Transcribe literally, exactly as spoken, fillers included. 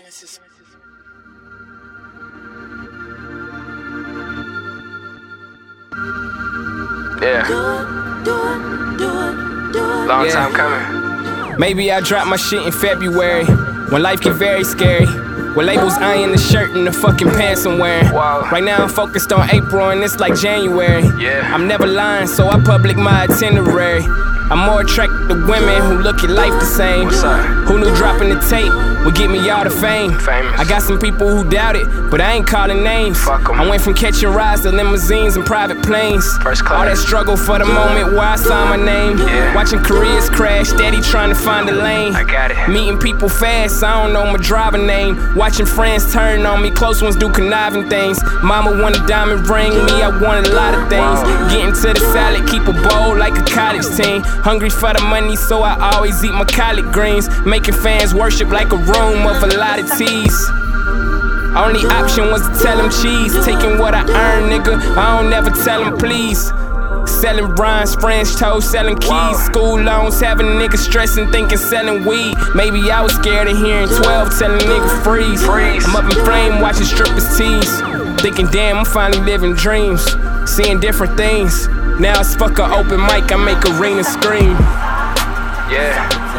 Genesis. Yeah. Long yeah. time coming. Maybe I dropped my shit in February, when life get very scary. With labels eyeing the shirt and the fucking pants I'm wearing. Wow. Right now I'm focused on April and it's like January. Yeah. I'm never lying, so I public my itinerary. I'm more attracted to women who look at life the same. Who knew dropping the tape would get me all the fame? Famous. I got some people who doubt it, but I ain't calling names. Fuck 'em. I went from catching rides to limousines and private planes. First class. All that struggle for the moment where I sign my name. Yeah. Watching careers crash, steady trying to find a lane. I got it. Meeting people fast, I don't know my driver name. Watching friends turn on me, close ones do conniving things. Mama want a diamond ring, me I want a lot of things. Wow. Getting to the salad, keep a bowl like a college team. Hungry for the money, so I always eat my collard greens. Making fans worship like a room of a lot of teas. Only option was to tell them cheese. Taking what I earn, nigga, I don't ever tell them please. Selling bronze, French toast, selling keys. Wow. School loans, having niggas stressing, thinking selling weed. Maybe I was scared of hearing twelve telling nigga freeze. freeze I'm up in flame watching strippers tease. Thinking damn, I'm finally living dreams, seeing different things. Now it's fuck a open mic, I make arena scream. Yeah.